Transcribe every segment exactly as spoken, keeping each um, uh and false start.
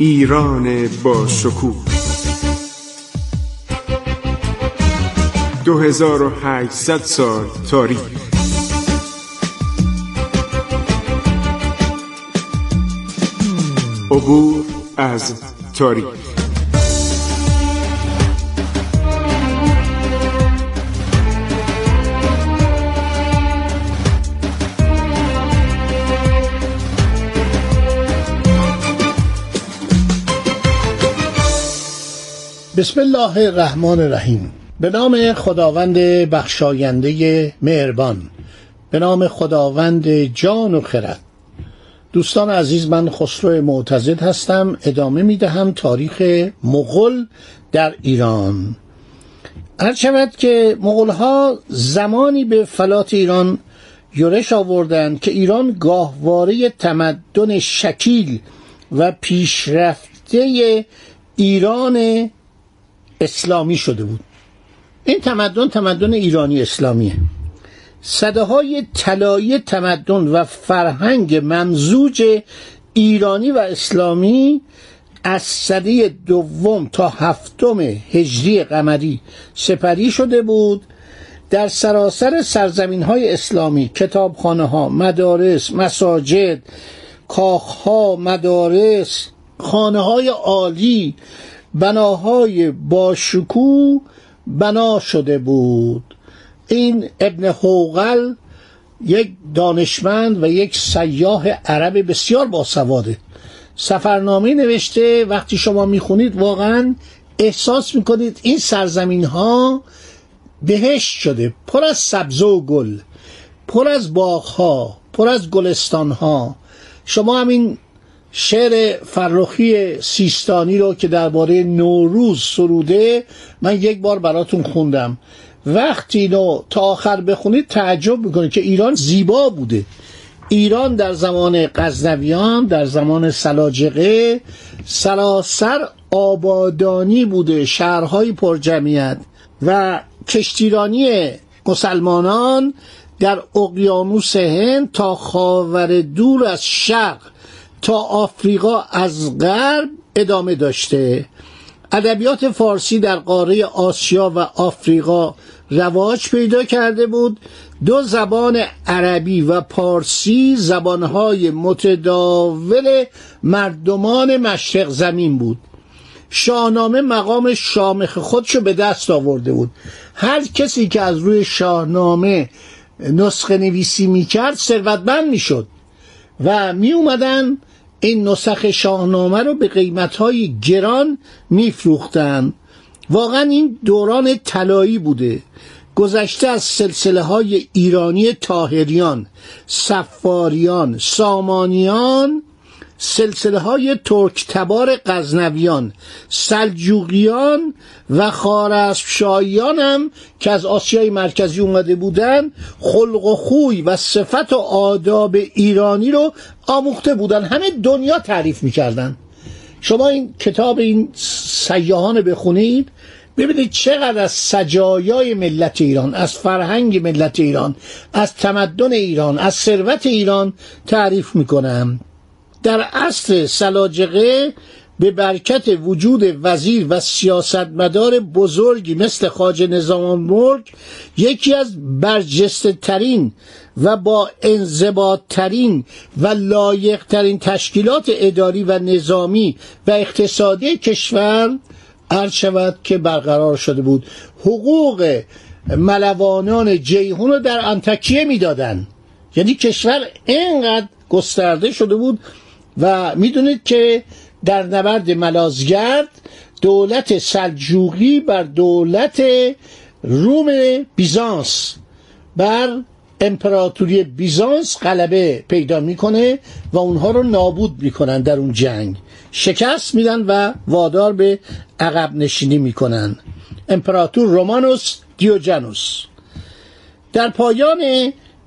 ایران با شکوه دو هزار و هشتصد سال تاریخ. عبور از تاریخ. بسم الله الرحمن الرحیم. به نام خداوند بخشاینده مهربان، به نام خداوند جان و خرد. دوستان عزیز، من خسرو معتضد هستم. ادامه می دهم تاریخ مغول در ایران. هرچند که مغول ها زمانی به فلات ایران یورش آوردند که ایران گاهواره تمدن شکیل و پیشرفته ایران اسلامی شده بود. این تمدن تمدن ایرانی اسلامیه. صده های طلایی تمدن و فرهنگ ممزوج ایرانی و اسلامی از صده دوم تا هفتم هجری قمری سپری شده بود. در سراسر سرزمین های اسلامی کتابخانه ها، مدارس، مساجد، کاخ ها، مدارس، خانه های عالی، بناهای باشکوه بنا شده بود. این ابن هوقل، یک دانشمند و یک سیاح عرب بسیار باسواده، سفرنامه نوشته. وقتی شما میخونید واقعا احساس میکنید این سرزمین ها بهشت شده، پر از سبزه و گل، پر از باغ ها، پر از گلستان ها. شما همین شعر فرخی سیستانی رو که درباره نوروز سروده من یک بار براتون خوندم. وقتی اینو تا آخر بخونید تعجب میکنید که ایران زیبا بوده. ایران در زمان غزنویان، در زمان سلاجقه، سراسر آبادانی بوده، شهرهای پرجمعیت و کشتیرانی مسلمانان در اقیانوس هند تا خاور دور از شرق تا آفریقا از غرب ادامه داشته. ادبیات فارسی در قاره آسیا و آفریقا رواج پیدا کرده بود. دو زبان عربی و پارسی زبانهای متداول مردمان مشرق زمین بود. شاهنامه مقام شامخ خودشو به دست آورده بود. هر کسی که از روی شاهنامه نسخه نویسی میکرد ثروتمند میشد و می اومدن این نسخ شاهنامه رو به قیمت‌های گران می‌فروختند. واقعا این دوران طلایی بوده، گذشته از سلسله‌های ایرانی طاهریان، صفاریان، سامانیان، سلسله‌های ترک تبار غزنویان، سلجوقیان و خوارزمشاهیان هم که از آسیای مرکزی اومده بودن، خلق و خوی و صفت و آداب ایرانی رو آموخته بودن. همه دنیا تعریف می‌کردن. شما این کتاب این سیاحان بخونید، ببینید چقدر از سجایای ملت ایران، از فرهنگ ملت ایران، از تمدن ایران، از ثروت ایران تعریف می‌کنم. در عصر سلاجقه به برکت وجود وزیر و سیاستمدار بزرگی مثل خاج نظام مرک، یکی از برجسته ترین و با انضباط ترین و لایق ترین تشکیلات اداری و نظامی و اقتصادی کشور عرض شود که برقرار شده بود. حقوق ملوانان جیهون رو در انتکیه میدادن. یعنی کشور اینقدر گسترده شده بود و میدونید که در نبرد ملازگرد دولت سلجوقی بر دولت روم بیزانس، بر امپراتوری بیزانس غلبه پیدا میکنه و اونها رو نابود میکنن. در اون جنگ شکست میدن و وادار به عقب نشینی میکنن. امپراتور رومانوس دیوژنوس در پایان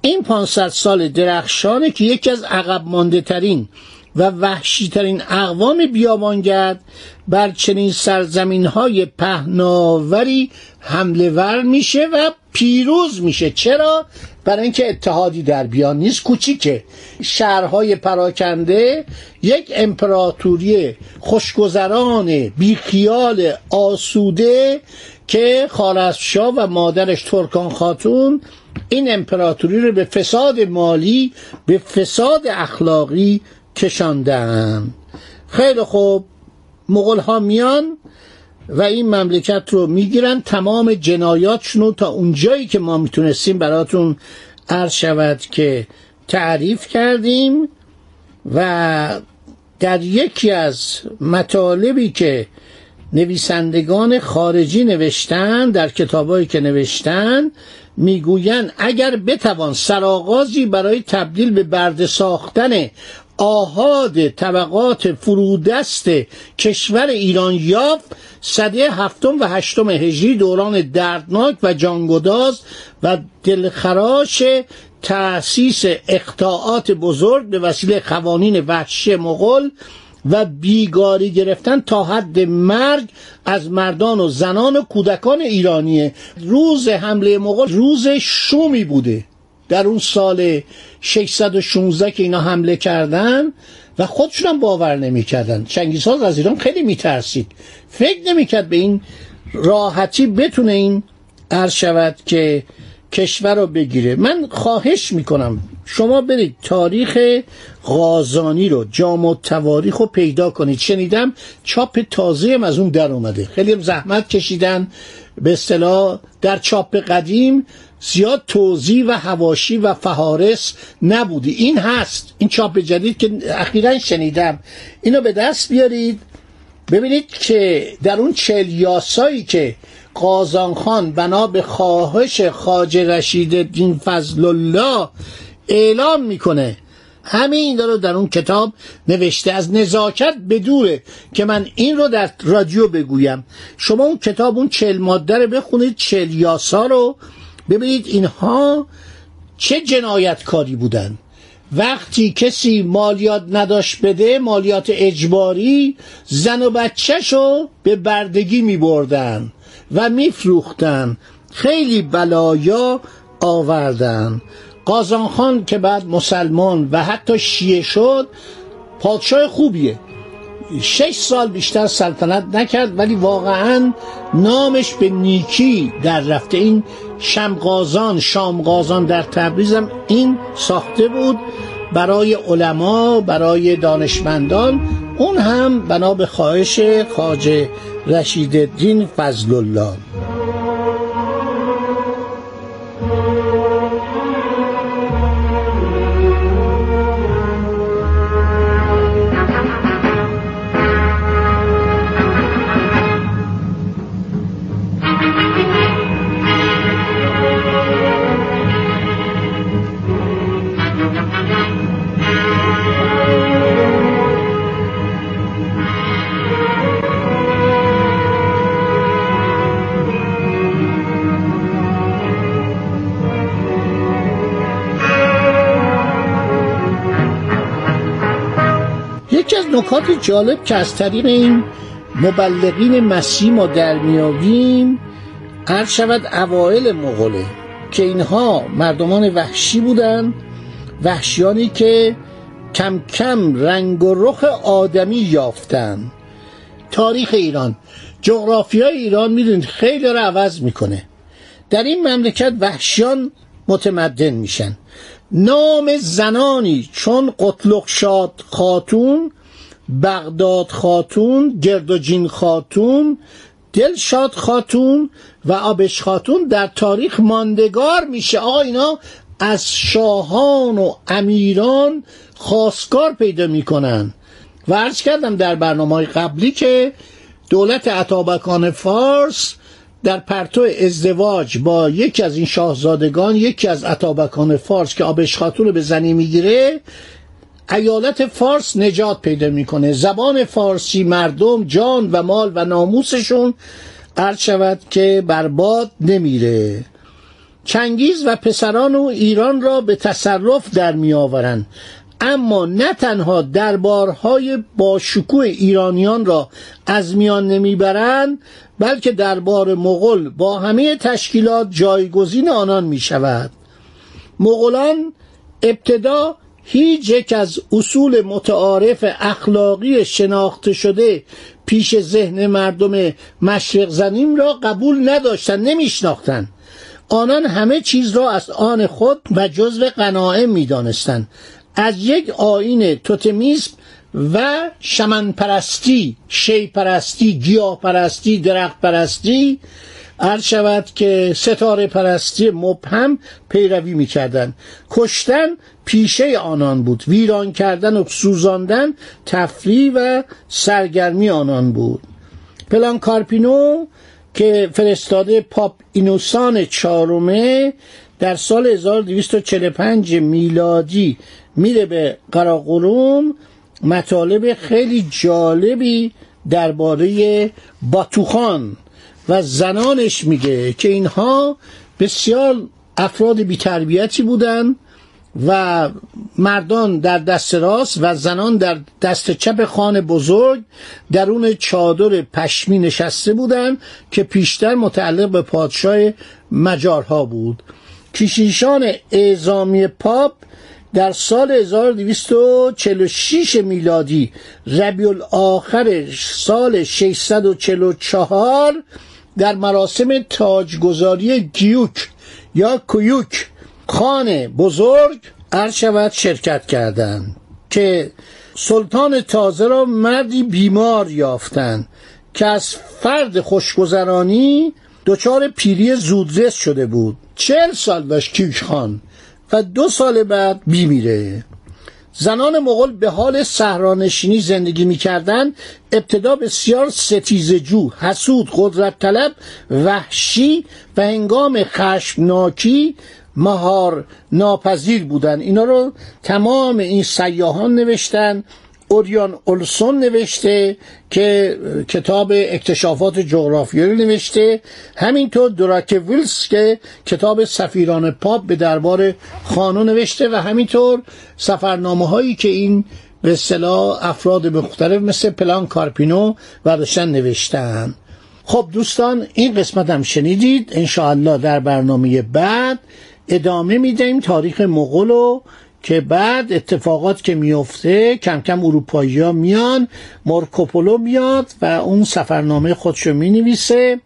این پانصد سال درخشانه که یکی از عقب مانده ترین و وحشی ترین اقوام بیابانگرد بر چنین سرزمین های پهناوری حمله ور میشه و پیروز میشه. چرا؟ برای اینکه اتحادی در بیان نیست، کوچیکه. شهرهای پراکنده یک امپراتوری خوشگذران بیخیال آسوده که خوارزمشاه و مادرش ترکان خاتون این امپراتوری رو به فساد مالی، به فساد اخلاقی کشاندن. خیلی خوب، مغول ها میان و این مملکت رو میگیرن، تمام جنایاتشون رو تا اونجایی که ما میتونستیم براتون عرض شود که تعریف کردیم. و در یکی از مطالبی که نویسندگان خارجی نوشتن در کتابایی که نوشتن میگوین اگر بتوان سرآغازی برای تبدیل به برده ساختن آحاد طبقات فرودست کشور ایران یافت، سده هفتم و هشتم هجری، دوران دردناک و جانگداز و دلخراش تأسیس اقطاعات بزرگ به وسیله قوانین وحشی مغول و بیگاری گرفتن تا حد مرگ از مردان و زنان و کودکان ایرانیه. روز حمله مغول روز شومی بوده در اون سال ششصد و شانزده که اینا حمله کردن و خودشون هم باور نمی کردن. چنگیز ها از ایران خیلی می ترسید، فکر نمی کرد به این راحتی بتونه این عرض شود که کشور رو بگیره. من خواهش میکنم شما برید تاریخ غازانی رو، جام و تواریخ رو پیدا کنید. شنیدم چاپ تازه از اون در اومده، خیلی زحمت کشیدن. به اصطلاح در چاپ قدیم زیاد توضیح و حواشی و فهارس نبودی، این هست. این چاپ جدید که اخیرا شنیدم، اینو به دست بیارید ببینید که در اون چلیاسایی که قازانخان بنا به خواهش خواجه رشیدالدین فضلالله اعلام میکنه، همه این رو در اون کتاب نوشته. از نزاکت بدوره که من این رو در رادیو بگویم. شما اون کتاب اون چهل ماده رو بخونید، چهل یاسا رو ببینید اینها چه جنایتکاری بودن. وقتی کسی مالیات نداشت بده، مالیات اجباری، زن و بچه‌شو به بردگی میبردن و میفروختن، خیلی بلایا آوردن. قازانخان که بعد مسلمان و حتی شیعه شد، پادشاه خوبیه، شش سال بیشتر سلطنت نکرد ولی واقعا نامش به نیکی در رفته. این شمقازان، شامقازان در تبریزم این ساخته بود برای علما، برای دانشمندان، اون هم بنا به خواهش خواجه رشیدالدین فضلالله. نکات جالب که از طریق این مبلغین مسیح ما در میابیم عرض شود اوائل مغوله که اینها مردمان وحشی بودن، وحشیانی که کم کم رنگ و رخ آدمی یافتن. تاریخ ایران، جغرافیای ایران میدونید خیلی رو عوض میکنه. در این مملکت وحشیان متمدن میشن. نام زنانی چون قطلق شاد خاتون، بغداد خاتون، گردوجین خاتون، دلشاد خاتون و آبش خاتون در تاریخ ماندگار میشه. آقا اینا از شاهان و امیران خواستگار پیدا میکنن و عرض کردم در برنامه‌های قبلی که دولت اتابکان فارس در پرتو ازدواج با یکی از این شاهزادگان، یکی از اتابکان فارس که آبش خاتون رو به زنی میگیره، ایالت فارس نجات پیدا میکنه. زبان فارسی مردم جان و مال و ناموسشون عرض شود که برباد نمیره. چنگیز و پسران او ایران را به تصرف در می آورند، اما نه تنها دربارهای با شکوه ایرانیان را از میان نمیبرند، بلکه دربار مغول با همه تشکیلات جایگزین آنان می شود. مغولان ابتدا هیچ یک از اصول متعارف اخلاقی شناخته شده پیش ذهن مردم مشرق زمین را قبول نداشتند، نمیشناختند. آنان همه چیز را از آن خود و جزو قناعه میدانستند. از یک آیین توتمیسم و شمنپرستی، شیپرستی، گیاهپرستی، درختپرستی، هر شود که ستاره پرستی مبهم پیروی می‌کردند. کشتن پیشه آنان بود، ویران کردن و سوزاندن تفریح و سرگرمی آنان بود. پلان کارپینو که فرستاده پاپ اینوسان چهارم در سال هزار و دویست و چهل و پنج میلادی میره به قراقروم، مطالب خیلی جالبی درباره باتوخان و زنانش میگه که اینها بسیار افراد بی‌تربیتی بودن و مردان در دست راست و زنان در دست چپ خان بزرگ درون چادر پشمی نشسته بودند که پیشتر متعلق به پادشاه مجارها بود. کشیشان اعزامی پاپ در سال هزار و دویست و چهل و شش میلادی ربیع الاخر سال ششصد و چهل و چهار در مراسم تاجگذاری گیوک یا کیوک خان بزرگ عرشبت شرکت کردند که سلطان تازه را مردی بیمار یافتند که از فرد خوشگذرانی دچار پیری زودرس شده بود. چهل سال داشت کیوک خان و دو سال بعد بیمیره. زنان مغول به حال صحرانشینی زندگی می‌کردند. ابتدا بسیار ستیزجو، حسود، قدرت طلب، وحشی و هنگام خشمناکی مهار ناپذیر بودند. اینا رو تمام این سیاهان نوشتن. بوریان اولسون نوشته که کتاب اکتشافات جغرافیایی نوشته، همینطور درک ویلس که کتاب سفیران پاپ به دربار خانو نوشته و همینطور سفرنامه‌هایی که این به اصطلاح افراد مختلف مثل پلان کارپینو برداشتن نوشتن. خب دوستان، این قسمت هم شنیدید. انشاءالله در برنامه بعد ادامه میدیم تاریخ مغولو که بعد اتفاقات که میفته کم کم اروپایی ها میان، مارکوپولو میاد و اون سفرنامه خودشو مینویسه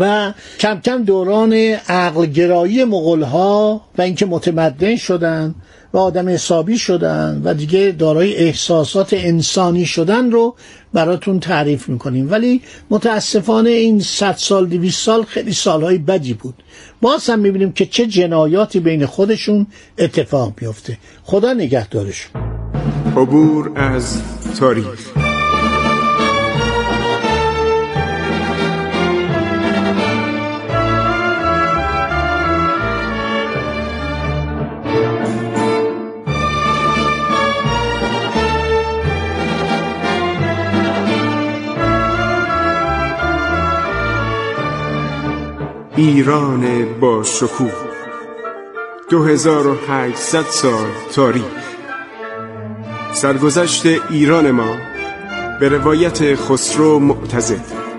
و کم کم دوران عقلگرایی مغول ها و اینکه متمدن شدن و آدم حسابی شدن و دیگه دارای احساسات انسانی شدن رو براتون تعریف میکنیم. ولی متاسفانه این صد سال دویست سال خیلی سالهای بدی بود. باز هم میبینیم که چه جنایاتی بین خودشون اتفاق میفته. خدا نگهدارشون. عبور از تاریخ. ایران با شکوه، دو هزار و هشتصد سال تاریخ. سرگذشت ایران ما به روایت خسرو معتضد.